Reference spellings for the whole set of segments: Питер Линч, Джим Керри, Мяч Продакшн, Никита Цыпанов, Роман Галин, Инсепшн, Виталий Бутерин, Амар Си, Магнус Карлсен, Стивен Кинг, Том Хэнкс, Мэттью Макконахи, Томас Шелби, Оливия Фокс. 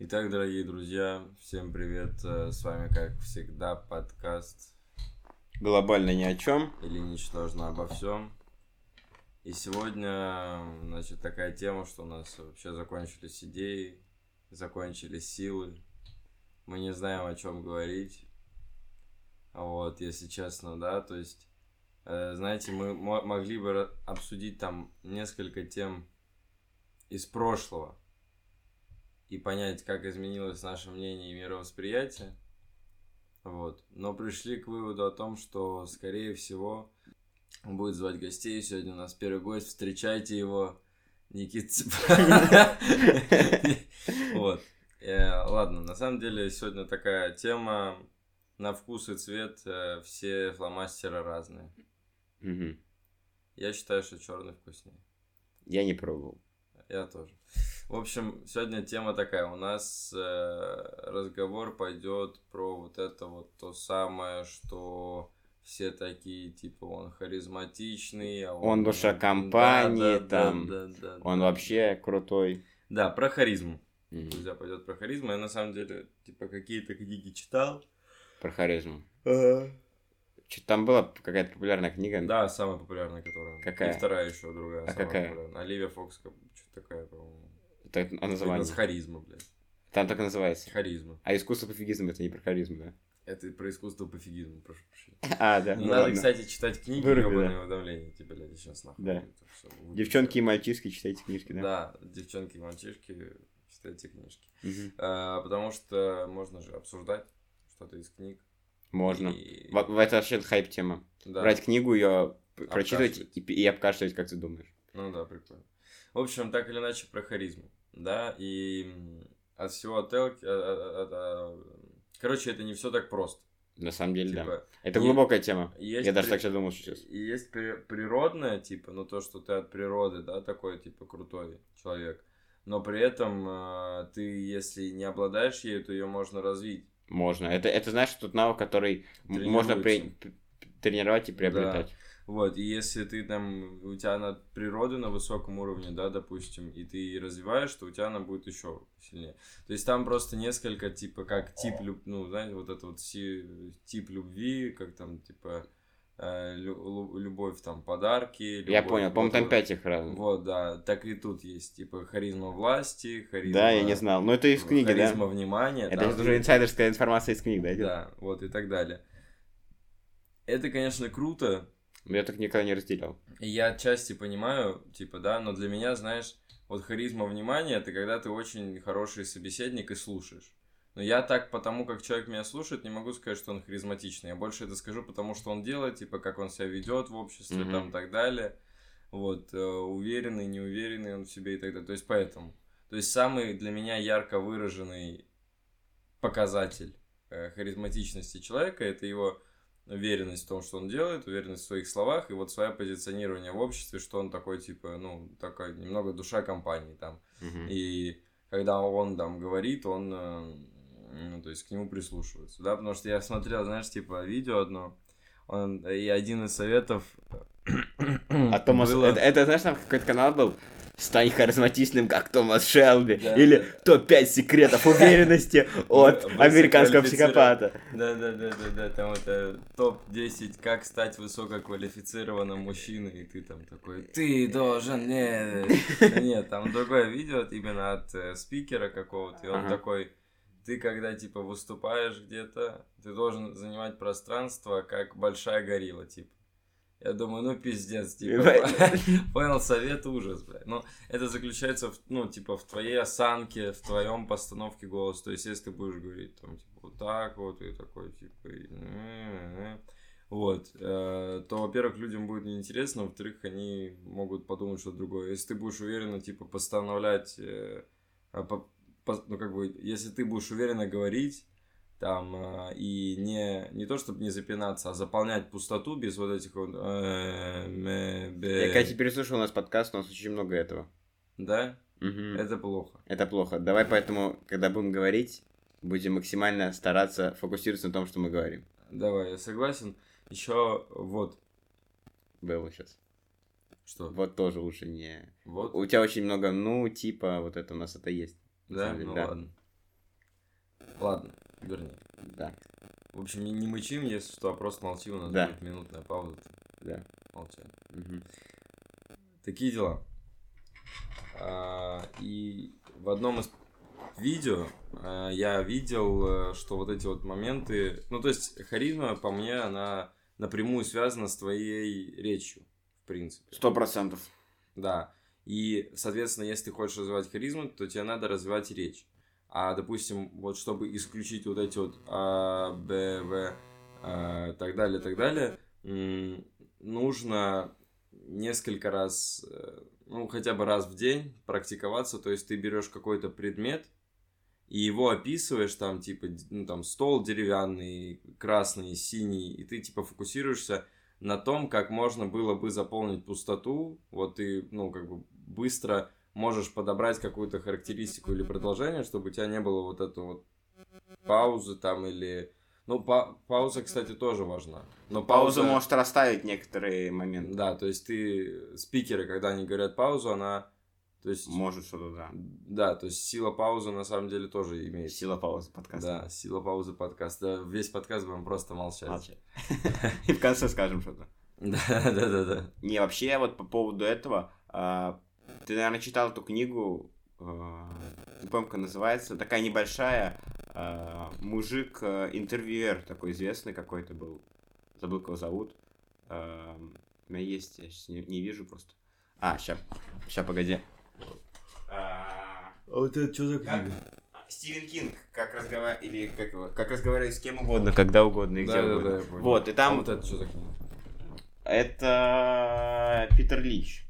Итак, дорогие друзья, всем привет, с вами, как всегда, подкаст «Глобально ни о чем» или «Ничтожно обо всем». И сегодня, значит, такая тема, что у нас вообще закончились идеи, закончились силы, мы не знаем, о чем говорить, вот, если честно, да, то есть, знаете, мы могли бы обсудить там несколько тем из прошлого, и понять, как изменилось наше мнение и мировосприятие. Вот. Но пришли к выводу о том, что, скорее всего, он будет звать гостей. Сегодня у нас первый гость. Встречайте его, Никита Цыпанов. Вот. Ладно, на самом деле, сегодня такая тема. На вкус и цвет все фломастеры разные. Я считаю, что черный вкуснее. Я не пробовал. Я тоже. В общем, сегодня тема такая. У нас разговор пойдет про вот это вот то самое, что все такие, типа, он харизматичный. А он душа компании, да, там, да, он вообще крутой. Да, про харизму. Друзья, пойдет про харизму. Я на самом деле, типа, какие-то книги читал. Про харизму. Ага. Что-то там была какая-то популярная книга. Да, самая популярная, которая. Какая? И вторая еще другая. А какая? Популярная. Оливия Фокс, что-то такая, по-моему. Так, а название? Это харизма, блядь. Там так и называется. Харизма. А искусство пофигизма, это не про харизму, да? Это про искусство пофигизма, прошу прощения. А, да. Ну, надо, ладно. Кстати, читать книги, ёбаное уведомление. Типа, блядь, сейчас нахуй. Да. Девчонки и мальчишки, читайте книжки, да? Да, девчонки и мальчишки, читайте книжки. Угу. Потому что можно же обсуждать что-то из книг. Можно. И... Это вообще хайп-тема. Да. Брать книгу, ее прочитывать и обкашивать, как ты думаешь. Ну да, прикольно. В общем, так или иначе, про харизму. Да, и от всего отелки... Короче, это не все так просто. На самом деле, типа, да. Это глубокая тема. Я даже так сейчас думал сейчас. Есть природное, типа, ну то, что ты от природы, да, такой, типа, крутой человек. Но при этом ты, если не обладаешь ею, то ее можно развить. Можно. Это знаешь, тот навык, который можно тренировать и приобретать. Да. Вот, и если ты там, у тебя над природой на высоком уровне, да, допустим, и ты развиваешь, то у тебя она будет еще сильнее. То есть там просто несколько, типа, как тип любви, ну, знаете, вот это вот тип любви, как там, типа, любовь, там, подарки. Любовь, я понял, по-моему, там 5 их разных. Вот, да, так и тут есть, типа, харизма власти, харизма... Да, я не знал, но это из книги, харизма, да? Харизма внимания. Это там, уже инсайдерская информация из книг, да? Да, вот, и так далее. Это, конечно, круто. Я так никогда не разделял. Я отчасти понимаю, типа, да, но для меня, знаешь, вот харизма внимания, это когда ты очень хороший собеседник и слушаешь. Но я так, потому как человек меня слушает, не могу сказать, что он харизматичный. Я больше это скажу, потому что он делает, типа, как он себя ведет в обществе, там, и так далее. Вот, уверенный, неуверенный он в себе и так далее. То есть, поэтому. То есть, самый для меня ярко выраженный показатель харизматичности человека – это его... уверенность в том, что он делает, уверенность в своих словах, и вот свое позиционирование в обществе, что он такой, типа, ну, такой немного душа компании там. И когда он там говорит, он, ну, то есть к нему прислушиваются, да, потому что я смотрел, знаешь, типа, видео одно, и один из советов... А Томас... было... это, знаешь, там какой-то канал был? Стань харизматичным, как Томас Шелби, да, или топ-5 секретов уверенности от американского психопата. Да, там это топ-10, как стать высококвалифицированным мужчиной, и ты там такой, ты должен, нет, там другое видео именно от спикера какого-то, и он такой, ты когда, типа, выступаешь где-то, ты должен занимать пространство, как большая горилла, типа. Я думаю, ну пиздец, типа, понял, совет ужас, блядь. Но это заключается, ну, типа, в твоей осанке, в твоем постановке голоса. То есть, если ты будешь говорить, там, типа, вот так вот, и такой, типа, вот, то, во-первых, людям будет неинтересно, во-вторых, они могут подумать что-то другое. Если ты будешь уверенно, типа, постановлять, ну, как бы, если ты будешь уверенно говорить, там, и не то, чтобы не запинаться, а заполнять пустоту без вот этих вот... Я, кстати, переслушал наш подкаст, у нас очень много этого. Да? Угу. Это плохо. Это плохо. Давай поэтому, когда будем говорить, будем максимально стараться фокусироваться на том, что мы говорим. Давай, я согласен. Еще вот. Было сейчас. Что? Вот тоже лучше не... Вот? У тебя очень много, ну, типа, вот это у нас это есть. Да? Ну, ладно. Ладно, верни. Да. В общем, не мычим, если что, а просто молчи, у нас будет минутная пауза. Да. Молчать. Угу. Такие дела. И в одном из видео я видел, что вот эти вот моменты... Ну, то есть, харизма, по мне, она напрямую связана с твоей речью, в принципе. 100%. Да. И, соответственно, если ты хочешь развивать харизму, то тебе надо развивать речь. А, допустим, вот чтобы исключить вот эти вот А, Б, В, так далее, нужно несколько раз, ну, хотя бы раз в день практиковаться. То есть ты берешь какой-то предмет и его описываешь, там, типа, ну, там, стол деревянный, красный, синий, и ты, типа, фокусируешься на том, как можно было бы заполнить пустоту. Вот ты, ну, как бы быстро можешь подобрать какую-то характеристику или продолжение, чтобы у тебя не было вот этой вот паузы там или... Ну, пауза, кстати, тоже важна. Но пауза может расставить некоторые моменты. Да, то есть ты... Спикеры, когда они говорят паузу, она... То есть... Может что-то, да. Да, то есть сила паузы на самом деле тоже имеет. Сила паузы подкаста. Да, сила паузы подкаста. Весь подкаст будем просто молчать. И в конце скажем что-то. Да. Не, вообще, вот по поводу этого... Ты, наверное, читал эту книгу, не помню, как называется, такая небольшая, мужик-интервьюер такой известный какой-то был, забыл, кого зовут. У меня есть, я сейчас не вижу просто. А, сейчас, погоди. А вот это что за книга? Стивен Кинг, как разговаривать с кем угодно, когда угодно и где угодно. Вот, и там... Вот это что за книга? Это Питер Линч.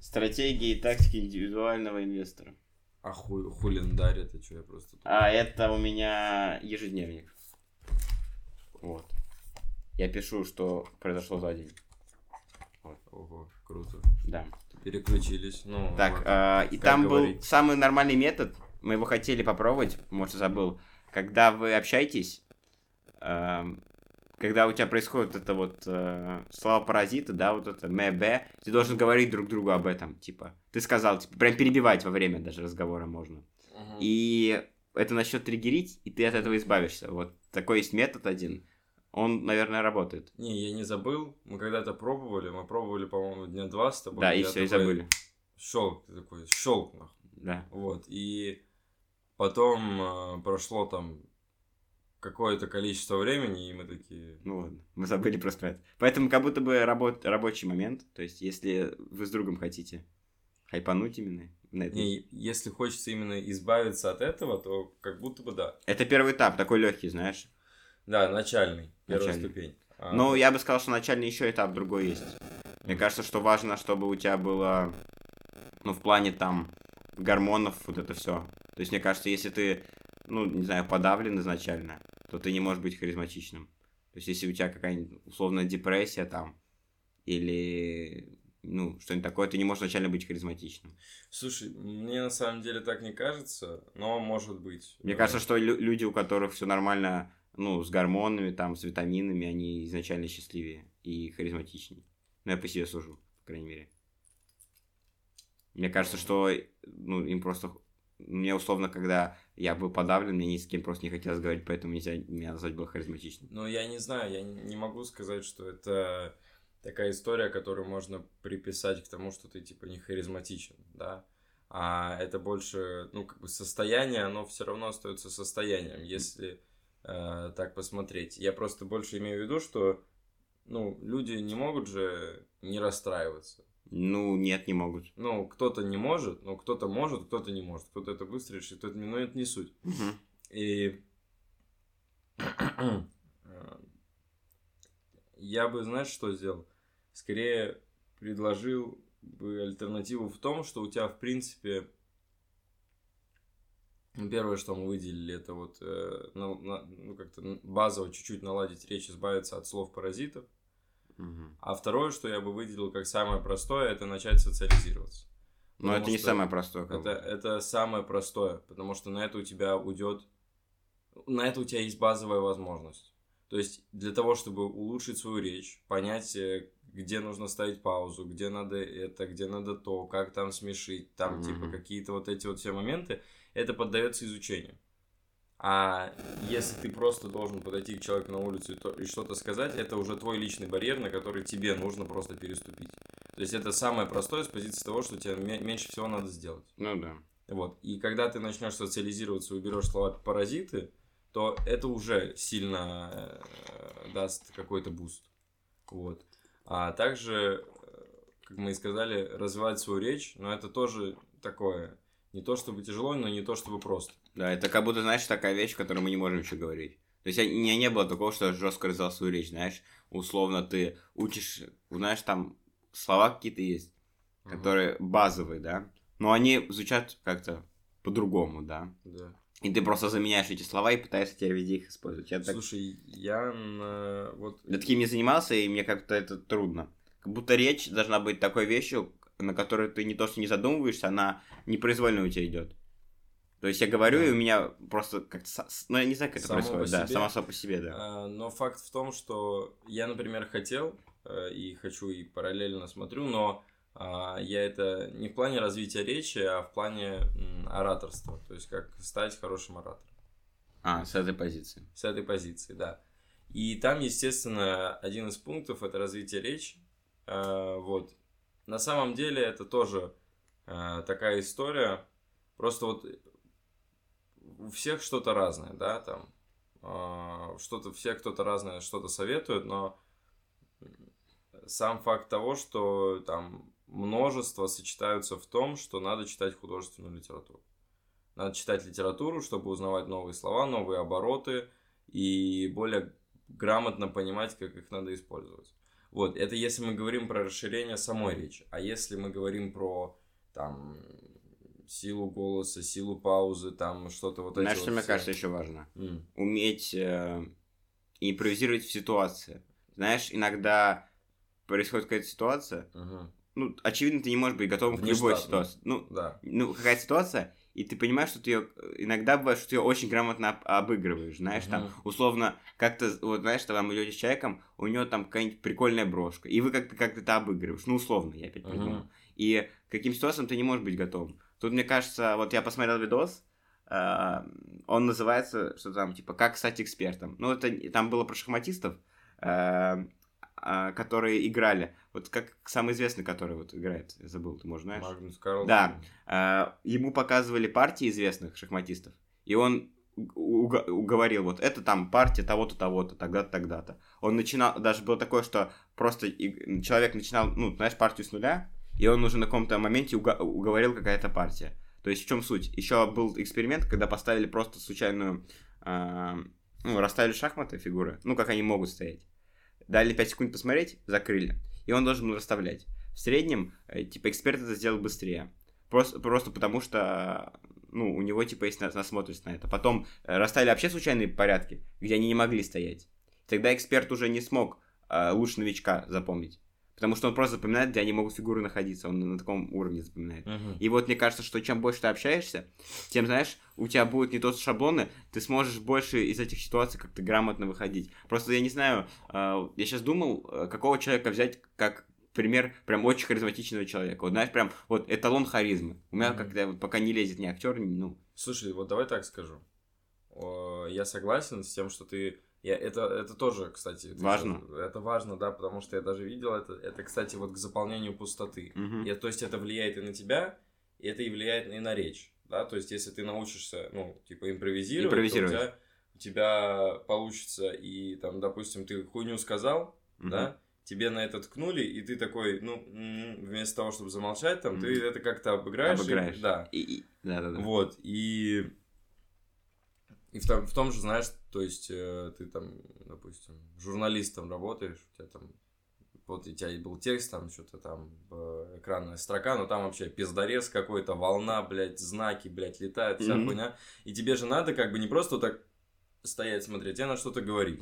Стратегии и тактики индивидуального инвестора. А хулиндарь это что, я просто... А это у меня ежедневник. Вот. Я пишу, что произошло за день. Вот. Ого, круто. Да. Переключились. Ну, так, вот, и там был самый нормальный метод. Мы его хотели попробовать, может, забыл. Когда вы общаетесь, когда у тебя происходит это вот слова паразита, да, вот это мэ-бэ, ты должен говорить друг другу об этом, типа. Ты сказал, типа, прям перебивать во время даже разговора можно. Uh-huh. И это насчет триггерить, и ты от этого избавишься. Вот такой есть метод один. Он, наверное, работает. Не, я не забыл. Мы когда-то пробовали. Мы пробовали, по-моему, дня два с тобой. Да, и все, и забыли. Щелк такой, щелк, нахуй. Да. Вот, и потом прошло там... какое-то количество времени, и мы такие... Ну ладно, мы забыли просто это. Поэтому как будто бы рабочий момент, то есть если вы с другом хотите хайпануть именно на этом. Не, если хочется именно избавиться от этого, то как будто бы да. Это первый этап, такой легкий, знаешь. Да, начальный, первая ступень. Ну, я бы сказал, что начальный еще этап другой есть. Мне кажется, что важно, чтобы у тебя было, ну, в плане там гормонов вот это все. То есть мне кажется, если ты, ну, не знаю, подавлен изначально, то ты не можешь быть харизматичным. То есть, если у тебя какая-нибудь условная депрессия там, или, ну, что-нибудь такое, ты не можешь начально быть харизматичным. Слушай, мне на самом деле так не кажется, но может быть. Мне кажется, что люди, у которых все нормально, ну, с гормонами, там, с витаминами, они изначально счастливее и харизматичнее. Ну, я по себе сужу, по крайней мере. Мне кажется, что, ну, им просто... Мне условно, когда я был подавлен, мне ни с кем просто не хотелось говорить, поэтому нельзя меня назвать было харизматичным. Ну, я не знаю, я не могу сказать, что это такая история, которую можно приписать к тому, что ты, типа, не харизматичен, да. А это больше, ну, как бы состояние, оно все равно остается состоянием, если так посмотреть. Я просто больше имею в виду, что, ну, люди не могут же не расстраиваться. Ну, нет, не могут. Ну, кто-то не может, но кто-то может, кто-то не может. Кто-то это быстро решит, кто-то не, но это не суть. И я бы, знаешь, что сделал? Скорее предложил бы альтернативу в том, что у тебя, в принципе, первое, что мы выделили, это вот, ну, как-то базово чуть-чуть наладить речь, избавиться от слов-паразитов. А второе, что я бы выделил как самое простое, это начать социализироваться. Но это не самое простое. Это самое простое, потому что на это у тебя уйдет, на это у тебя есть базовая возможность. То есть для того, чтобы улучшить свою речь, понять, где нужно ставить паузу, где надо это, где надо то, как там смешить, там, типа, какие-то вот эти вот все моменты, это поддается изучению. А если ты просто должен подойти к человеку на улицу и что-то сказать, это уже твой личный барьер, на который тебе нужно просто переступить. То есть, это самое простое с позиции того, что тебе меньше всего надо сделать. Ну да. Вот. И когда ты начнешь социализироваться и уберешь слова «паразиты», то это уже сильно даст какой-то буст. Вот. А также, как мы и сказали, развивать свою речь, но это тоже такое... Не то чтобы тяжело, но не то чтобы просто. Да, это как будто, знаешь, такая вещь, о которой мы не можем еще говорить. То есть, не было такого, что я жестко развивал свою речь, знаешь. Условно ты учишь, знаешь, там слова какие-то есть, которые базовые, да. Но они звучат как-то по-другому, да. Да. И ты просто заменяешь эти слова и пытаешься теперь везде их использовать. Я Слушай, так... я... Вот... Я таким не занимался, и мне как-то это трудно. Как будто речь должна быть такой вещью, на которую ты не то что не задумываешься, она непроизвольно у тебя идет. То есть я говорю, и у меня просто как-то... Ну, я не знаю, как это происходит. Да, сама по себе, да. Но факт в том, что я, например, хотел, и хочу, и параллельно смотрю, но я это не в плане развития речи, а в плане ораторства. То есть как стать хорошим оратором. А, с этой позиции. С этой позиции, да. И там, естественно, один из пунктов – это развитие речи. Вот. На самом деле это тоже такая история, просто вот у всех что-то разное, да, там, что-то, все кто-то разное что-то советует, но сам факт того, что там множество сочетаются в том, что надо читать художественную литературу. Надо читать литературу, чтобы узнавать новые слова, новые обороты и более грамотно понимать, как их надо использовать. Вот, это если мы говорим про расширение самой речи. А если мы говорим про, там, силу голоса, силу паузы, там, что-то вот это. Знаешь, что мне кажется еще важно? Уметь импровизировать в ситуации. Знаешь, иногда происходит какая-то ситуация, ну, очевидно, ты не можешь быть готовым к любой ситуации. Ну, какая-то ситуация, и ты понимаешь, что ты ее... Иногда бывает, что ты ее очень грамотно обыгрываешь, знаешь, там, условно, как-то, вот, знаешь, что там идёте с человеком, у него там какая-нибудь прикольная брошка, и вы как-то это обыгрываешь, ну, условно, я опять придумал. И к каким ситуациям ты не можешь быть готовым. Тут, мне кажется, вот я посмотрел видос, он называется, что там, типа, «Как стать экспертом». Ну, это там было про шахматистов, которые играли, вот как самый известный, который вот играет, я забыл, ты, может, знаешь? Магнус Карлсен. Да, ему показывали партии известных шахматистов, и он уговорил, вот это там партия того-то, того-то, тогда-то, тогда-то. Он начинал, даже было такое, что просто человек начинал, ну, знаешь, партию с нуля, и он уже на каком-то моменте уговорил какая-то партия. То есть в чем суть? Еще был эксперимент, когда поставили просто случайную, ну, расставили шахматы, фигуры, ну, как они могут стоять. Дали 5 секунд посмотреть, закрыли. И он должен был расставлять. В среднем, типа, эксперт это сделал быстрее. Просто потому что, ну, у него, типа, есть насмотренность на это. Потом расставили вообще случайные порядки, где они не могли стоять. Тогда эксперт уже не смог лучше новичка запомнить. Потому что он просто запоминает, где они могут фигуры находиться. Он на таком уровне запоминает. И вот мне кажется, что чем больше ты общаешься, тем, знаешь, у тебя будут не то шаблоны, ты сможешь больше из этих ситуаций как-то грамотно выходить. Просто я не знаю, я сейчас думал, какого человека взять как пример прям очень харизматичного человека. Вот, знаешь, прям вот эталон харизмы. У меня как-то вот, пока не лезет ни актер, ни... Ну. Слушай, вот давай так скажу. Я согласен с тем, что ты... Это тоже, кстати... Важно. Это важно, да, потому что я даже видел это, кстати, вот к заполнению пустоты. То есть, это влияет и на тебя, и это и влияет и на речь, да, то есть, если ты научишься, ну, типа, импровизировать. То у тебя получится, и, там, допустим, ты хуйню сказал, да, тебе на это ткнули, и ты такой, ну, вместо того, чтобы замолчать, там, ты это как-то обыграешь. Да. Да-да-да. Вот, и в том же, знаешь, то есть, ты там, допустим, журналистом работаешь, у тебя там, вот у тебя был текст, там что-то там, экранная строка, но там вообще пиздорез какой-то, волна, блядь, знаки, блядь, летают, вся хуйня. И тебе же надо как бы не просто так стоять, смотреть, тебе надо что-то говорить.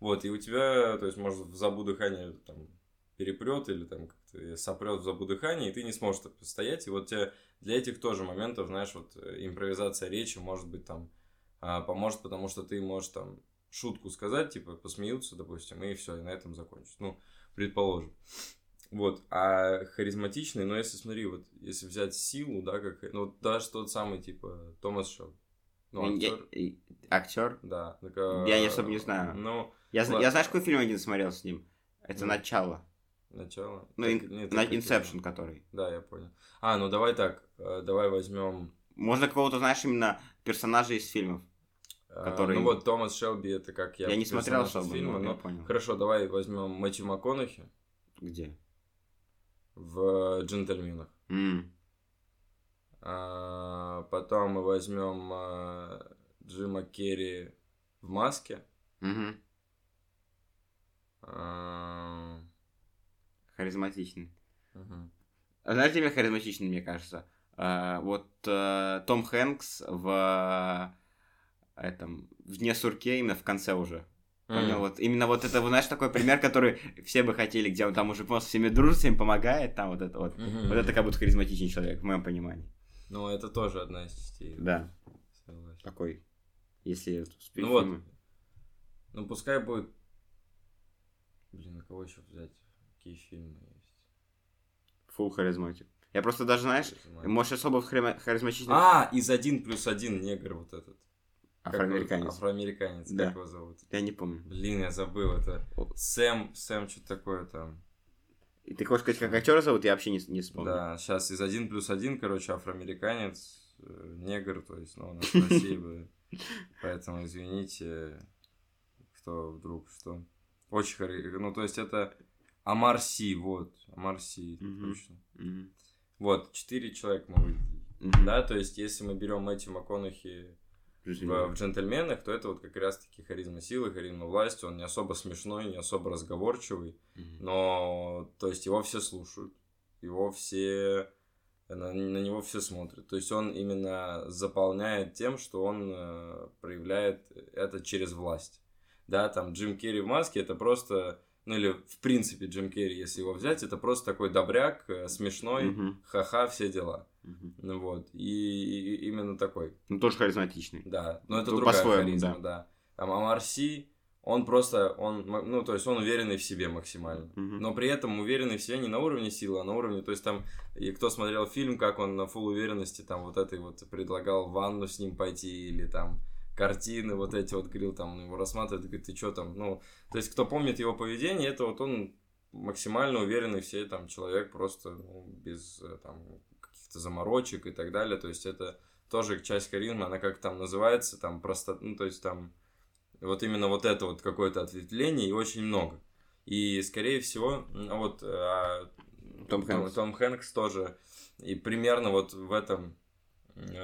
Вот, и у тебя, то есть, может, в забу дыхания там перепрёт или там как-то сопрёт в забу дыхания, и ты не сможешь стоять. И вот тебе для этих тоже моментов, знаешь, вот импровизация речи, может быть, там, поможет, потому что ты можешь там шутку сказать, типа посмеются, допустим, и все, и на этом закончить. Ну, предположим. Вот, а харизматичный, но если, смотри, вот, если взять силу, да, как, ну, даже тот самый, типа, Томас Шелби. Ну, актер? Да. Так, я особо не знаю. Ну, я знаешь, какой фильм один смотрел с ним? Это «Начало». «Начало»? Ну, «Инсепшн», который. Да, я понял. А, ну давай так, давай возьмем. Можно какого-то, знаешь, именно персонажа из фильмов, который. Ну вот, Томас Шелби, это как я. Я не смотрел Шелби, но понял. Хорошо, давай возьмем Мэттью Макконахи. Где? В «Джентльменах». Потом мы возьмем Джима Керри в «Маске». Mm-hmm. Харизматичный. Mm-hmm. Знаете, мне харизматичный, мне кажется. Вот Том Хэнкс в «Дне сурке», именно в конце уже. Понял, mm-hmm. Вот именно вот это, знаешь, такой пример, который все бы хотели, где он там уже просто всеми дружит, всем помогает, там вот это вот. Mm-hmm. Вот это как будто харизматичный человек, в моем понимании. Ну, это тоже одна из частей. Да. Согласен. Такой, если... Ну вот, ну пускай будет... Блин, а кого еще взять? Какие фильмы есть? Фул харизматик. Я просто даже, знаешь, можешь особо харизматичный... А, из 1+1 негр вот этот. Афроамериканец. Афроамериканец, да. Как его зовут? Я не помню. Блин, я забыл это. Сэм что-то такое там. И ты хочешь сказать, как актера зовут? Я вообще не вспомню. Да, сейчас из 1+1, короче, афроамериканец, негр, то есть, ну, он из России был. Поэтому, извините, кто вдруг что. Очень хорошо. Ну, то есть, это Амар Си, вот. Амар Си, точно. Вот, 4 человека мы выделили. Да, то есть, если мы берем Мэттью Макконахи в «Джентльменах», то это вот как раз-таки харизма силы, харизма власти. Он не особо смешной, не особо разговорчивый, но, то есть, его все слушают, его все... на него все смотрят. То есть, он именно заполняет тем, что он проявляет это через власть. Да, там Джим Керри в «Маске» — это просто... Ну, или, в принципе, Джим Керри, если его взять, это просто такой добряк, смешной, ха-ха, все дела. Ну, вот. И именно такой. Ну, тоже харизматичный. Да. Но это другая харизма, да. Там Амар Си, он просто, ну, то есть, он уверенный в себе максимально. Но при этом уверенный в себе не на уровне силы, а на уровне, то есть, там, и кто смотрел фильм, как он на фулл уверенности, там, вот этой вот предлагал в ванну с ним пойти, или там... картины вот эти вот, говорил, там, его рассматривает, говорит, ты что там, ну, то есть, кто помнит его поведение, это вот он максимально уверенный в себе, там, человек просто, ну, без, там, каких-то заморочек и так далее, то есть, это тоже часть харизмы, она как там называется, там, просто, ну, то есть, там, вот именно вот это вот какое-то ответвление, и очень много, и, скорее всего, вот, Том Хэнкс тоже, и примерно вот в этом...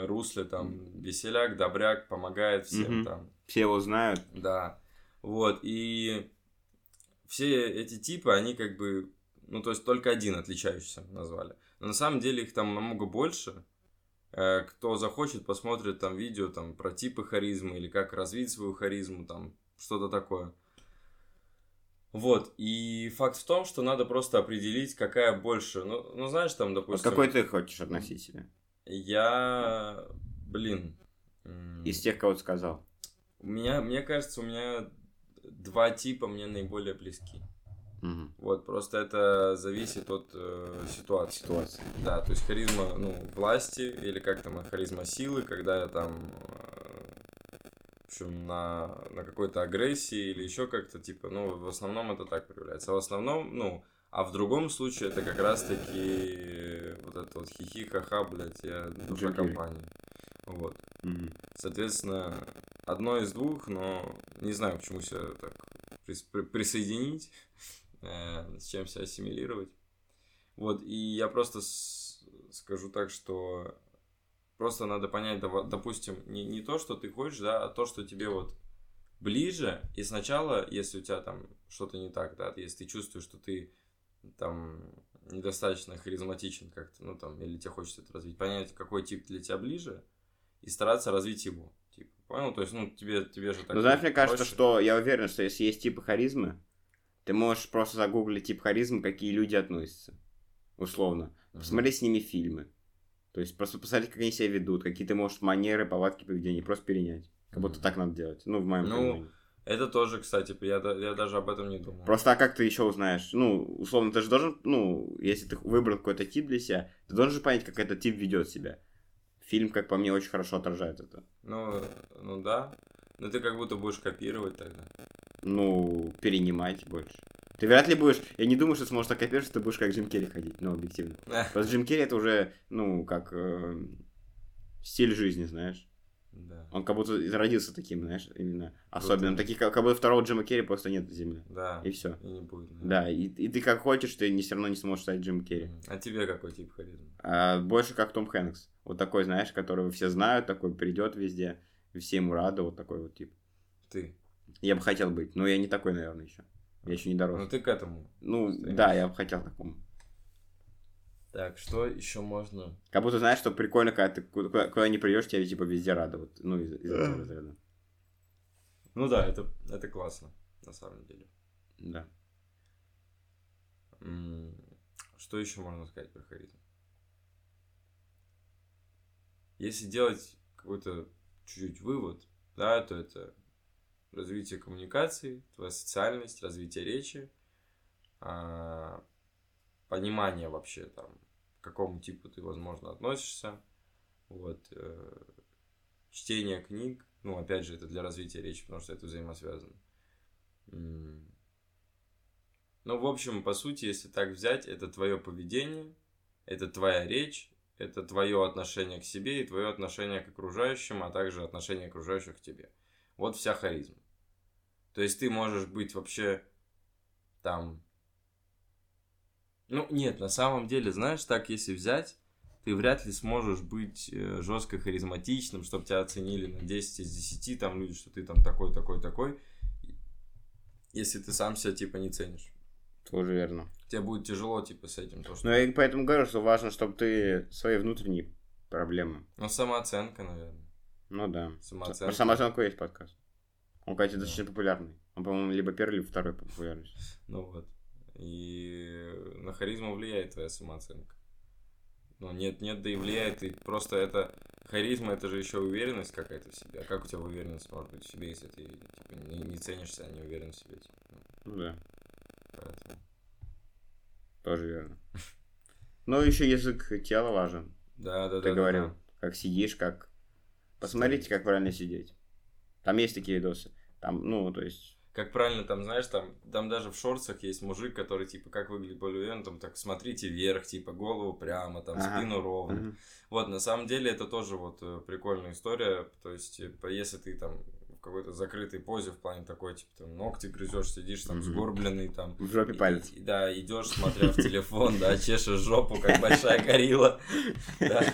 русле, там, веселяк, добряк, помогает всем, там. Все его знают. Да. Вот, и все эти типы, они как бы, ну, то есть, только один отличающийся назвали. Но на самом деле их там намного больше. Кто захочет, посмотрит там видео, там, про типы харизмы или как развить свою харизму, там, что-то такое. Вот, и факт в том, что надо просто определить, какая больше, ну знаешь, там, допустим... А какой ты хочешь относить себя? Я, блин... Из тех, кого ты сказал. Мне кажется, у меня 2 типа мне наиболее близки. Вот, просто это зависит от ситуации. Да, то есть харизма, ну, власти, или как там, харизма силы, когда я там, в общем, на какой-то агрессии или еще как-то, типа, ну, в основном это так проявляется. А в основном, ну... А в другом случае это как раз-таки вот это вот хихи-ха-ха, блядь, я душа компании. Вот. Соответственно, одно из двух, но не знаю, к чему себя так присоединить, с чем себя ассимилировать. Вот, и я просто скажу так, что просто надо понять, допустим, не то, что ты хочешь, да, а то, что тебе вот ближе. И сначала, если у тебя там что-то не так, да, если ты чувствуешь, что ты там недостаточно харизматичен как-то, ну там, или тебе хочется это развить, понять, какой тип для тебя ближе, и стараться развить его, типа, понял? То есть, ну, тебе же так... Ну, знаешь, мне кажется, что я уверен, что если есть типы харизмы, ты можешь просто загуглить тип харизмы, какие люди относятся, условно, посмотреть с ними фильмы, то есть просто посмотреть, как они себя ведут, какие ты можешь манеры, повадки, поведения, просто перенять, как будто так надо делать, ну, в моем понимании. Это тоже, кстати, я даже об этом не думал. Просто, а как ты еще узнаешь? Ну, условно, ты же должен, ну, если ты выбрал какой-то тип для себя, ты должен же понять, как этот тип ведет себя. Фильм, как по мне, очень хорошо отражает это. Ну да. Но ты как будто будешь копировать тогда. Ну, перенимать больше. Ты вряд ли будешь... Я не думаю, что ты сможешь так копировать, что ты будешь как Джим Керри ходить, но объективно. Потому что Джим Керри это уже, ну, как стиль жизни, знаешь. Да. Он как будто родился таким, знаешь, именно особенным. Таких, как будто второго Джима Керри просто нет на земле. Да. И все. И не будет. Да, и ты как хочешь, ты все равно не сможешь стать Джим Керри. А тебе какой тип харизмы? Больше как Том Хэнкс. Вот такой, знаешь, которого все знают, такой придет везде, все ему рады, вот такой вот тип. Ты? Я бы хотел быть, но я не такой, наверное, еще. Я еще не дорос. Ну ты к этому. Ну, да, я бы хотел такому. Так, что еще можно? Как будто знаешь, что прикольно, когда ты куда не придешь, тебя типа везде рады. Вот, ну, из этого разряда. Ну да, это классно, на самом деле. Да. Что еще можно сказать про харизму? Если делать какой-то чуть-чуть вывод, да, то это развитие коммуникации, твоя социальность, развитие речи, понимание вообще там, к какому типу ты, возможно, относишься. Вот. Чтение книг. Ну, опять же, это для развития речи, потому что это взаимосвязано. Ну, в общем, по сути, если так взять, это твое поведение, это твоя речь, это твое отношение к себе и твое отношение к окружающим, а также отношение окружающих к тебе. Вот вся харизма. То есть ты можешь быть вообще там... Ну, нет, на самом деле, знаешь, так если взять, ты вряд ли сможешь быть жестко харизматичным, чтобы тебя оценили на 10 из 10, там люди, что ты там такой, если ты сам себя, типа, не ценишь. Тоже верно. Тебе будет тяжело, типа, с этим. То, что... Ну, я поэтому говорю, что важно, чтобы ты свои внутренние проблемы... Ну, самооценка, наверное. Ну, да. Самооценка. Про самооценку есть подкаст. Он, кстати, достаточно популярный. Он, по-моему, либо первый, либо второй по популярности. Ну, вот. И на харизму влияет твоя самооценка. Ну, нет, да и влияет. И просто это... Харизма, это же еще уверенность какая-то в себе. А как у тебя уверенность может быть в себе, если ты типа, не ценишься, а не уверен в себе? Типа? Ну, да. Поэтому. Тоже верно. Но еще язык тела важен. Да. Ты говорил, да. Как сидишь, как... Посмотрите, как правильно сидеть. Там есть такие видосы. Там, ну, то есть... Как правильно, там, знаешь, там даже в шорцах есть мужик, который, типа, как выглядит более уверенно, там, так, смотрите вверх, типа, голову прямо, там, спину ровно. Вот, на самом деле, это тоже, вот, прикольная история, то есть, типа, если ты, там, в какой-то закрытой позе, в плане такой, типа, там, ногти грызешь, сидишь, там, сгорбленный, там. В жопе палец. Да, идешь, смотря в телефон, да, чешешь жопу, как большая горилла, да,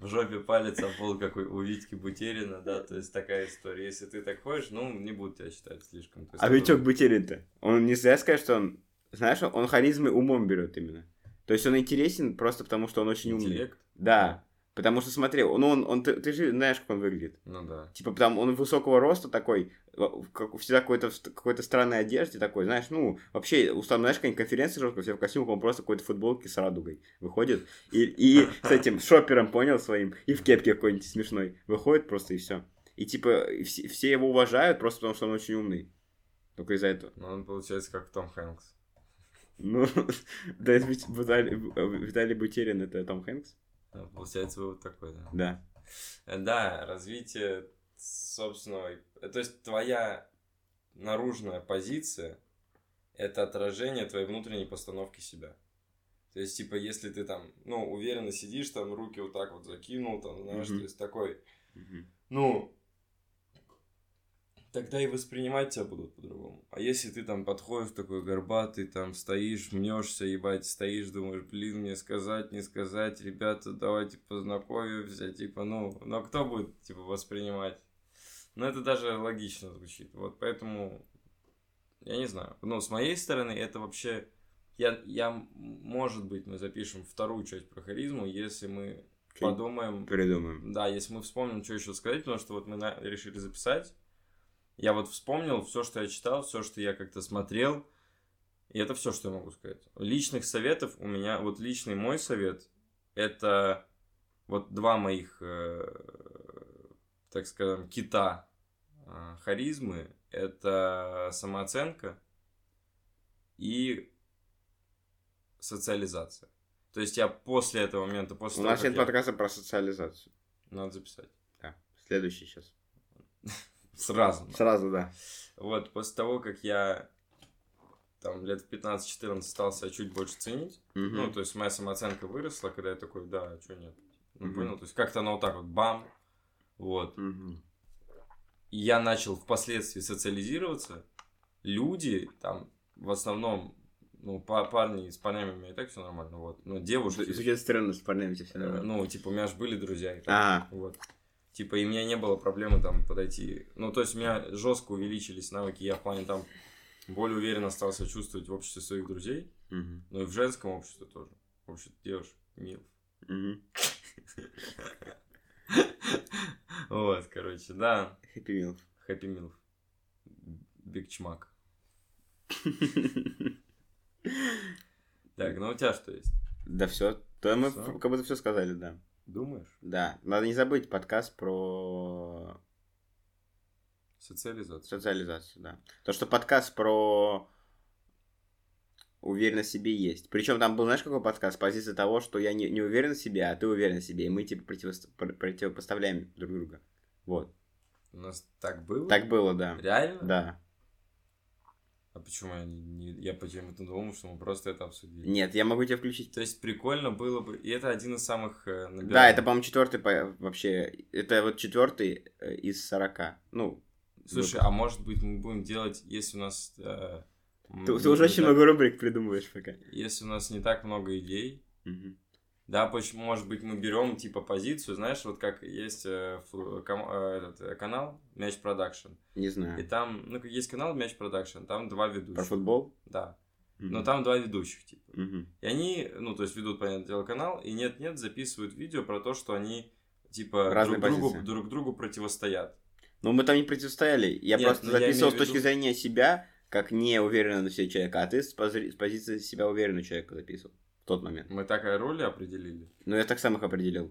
в жопе палец, а пол какой у Витьки Бутерина, да, то есть такая история. Если ты так ходишь, ну, не будут тебя считать слишком. А Витёк Бутерин-то, он не зря скажет, что он, знаешь, он харизмы умом берет именно. То есть он интересен просто потому, что он очень умный. Интеллект? Да, потому что, смотри, ты же знаешь, как он выглядит. Ну да. Типа, там, он высокого роста такой, всегда в какой-то странной одежде такой, знаешь, ну, вообще, знаешь, какая-нибудь конференция жёсткая, все в костюмах, он просто в какой-то футболке с радугой выходит, и с этим шоппером, понял, своим, и в кепке какой-нибудь смешной выходит просто, и все. И, типа, все его уважают просто потому, что он очень умный. Только из-за этого. Ну, он, получается, как Том Хэнкс. Ну, да, это Виталий Бутерин, это Том Хэнкс. Получается, вывод такой, да? Да. Да, развитие собственного... То есть, твоя наружная позиция – это отражение твоей внутренней постановки себя. То есть, типа, если ты там, ну, уверенно сидишь, там, руки вот так вот закинул, там, знаешь, то есть, такой, ну, тогда и воспринимать тебя будут по-другому. А если ты там подходишь такой горбатый, там стоишь, мнешься, ебать, стоишь, думаешь, блин, мне сказать, не сказать, ребята, давайте познакомимся, типа, ну, но кто будет, типа, воспринимать? Ну, это даже логично звучит, вот, поэтому, я не знаю, ну, с моей стороны, это вообще, может быть, мы запишем вторую часть про харизму, если мы подумаем, придумаем. Да, если мы вспомним, что еще сказать, потому что вот мы решили записать. Я вот вспомнил все, что я читал, все, что я как-то смотрел, и это все, что я могу сказать. Личных советов у меня, вот личный мой совет, это вот два моих, так скажем, кита харизмы, это самооценка и социализация. То есть я после этого момента... После у нас нет подкаста про социализацию. Надо записать. Да, следующий сейчас. Сразу. Сразу, да. Вот, после того, как я там лет в 15-14 стал себя чуть больше ценить, ну, то есть моя самооценка выросла, когда я такой, да, а чё нет? Ну, понял, то есть как-то она вот так вот, бам, вот. И я начал впоследствии социализироваться. Люди там в основном... Ну, парни, с парнями у меня и так все нормально, вот. Но девушки... С другой стороны, с парнями тебе все нормально. Ну, типа, у меня же были друзья. Ага. Вот. Типа, и у меня не было проблемы там подойти. Ну, то есть, у меня жестко увеличились навыки. Я в плане там более уверенно стал себя чувствовать в обществе своих друзей. Угу. Ну, и в женском обществе тоже. В общем, девушек, мил. Вот, короче, да. Хэппи милф. Хэппи милф. Биг чмак. Так, ну у тебя что есть? Да все, то мы как будто все сказали, да. Думаешь? Да, надо не забыть подкаст про... Социализацию. Социализацию, да. То, что подкаст про уверенность в себе есть. Причем там был, знаешь, какой подкаст? Позиция того, что я не уверен в себе, а ты уверен в себе. И мы типа противопоставляем друг друга. Вот. У нас так было? Так было, да. Реально? Да. А почему я почему-то думал, что мы просто это обсудили? Нет, я могу тебя включить. То есть прикольно было бы... И это один из самых... Да, это, по-моему, 4-й вообще... Это вот 4-й из 40. Ну... Слушай, вот. А может быть мы будем делать, если у нас... Ты уже очень много рубрик придумываешь пока. Если у нас не так много идей... Угу. Да, почему, может быть, мы берем типа позицию, знаешь, вот как есть этот канал Мяч Продакшн. Не знаю. И там, ну, есть канал Мяч Продакшн, там два ведущих. Про футбол? Да. Mm-hmm. Но там два ведущих, типа. Mm-hmm. И они, ну, то есть ведут, понятное дело, канал, и нет-нет, записывают видео про то, что они, типа, друг другу противостоят. Ну, мы там не противостояли. Я нет, просто записывал с точки зрения себя, как неуверенного в себе человека, а ты с позиции себя уверенного человека записывал. В тот момент. Мы так и роли определили. Ну, я так сам их определил.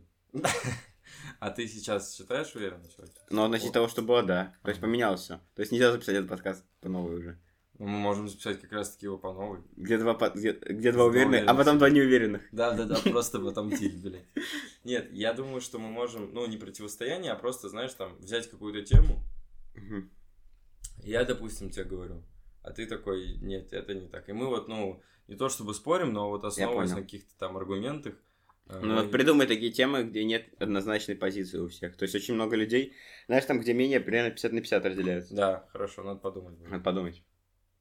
А ты сейчас считаешь уверенно? Ну, относительно того, что было, да. То есть поменялось все. То есть нельзя записать этот подкаст по новой уже. Мы можем записать как раз-таки его по новой. Где два уверенных, а потом два неуверенных. Да, просто потом тиль, блядь. Нет, я думаю, что мы можем, ну, не противостояние, а просто, знаешь, там, взять какую-то тему. Я, допустим, тебе говорю. А ты такой, нет, это не так. И мы вот, ну, не то чтобы спорим, но вот основываясь на каких-то там аргументах. Ну, вот придумай такие темы, где нет однозначной позиции у всех. То есть очень много людей, знаешь, там, где мнения примерно 50/50 разделяются. Да, хорошо, надо подумать. Надо подумать.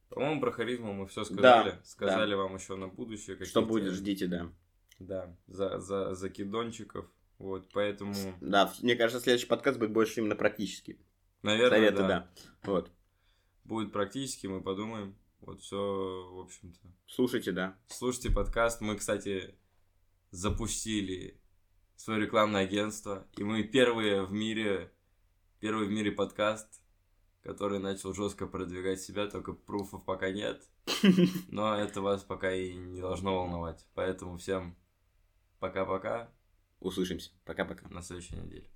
По-моему, про харизму мы все сказали. Да, сказали вам еще на будущее. Какие-то... Что будет, ждите, да. Да, за закидончиков. Вот, поэтому... Да, мне кажется, следующий подкаст будет больше именно практический. Наверное, советы, да. Вот. Будет практически, мы подумаем. Вот все, в общем-то. Слушайте, да. Слушайте подкаст. Мы, кстати, запустили свое рекламное агентство. И мы первый в мире подкаст, который начал жестко продвигать себя. Только пруфов пока нет. Но это вас пока и не должно волновать. Поэтому всем пока-пока. Услышимся. Пока-пока. На следующей неделе.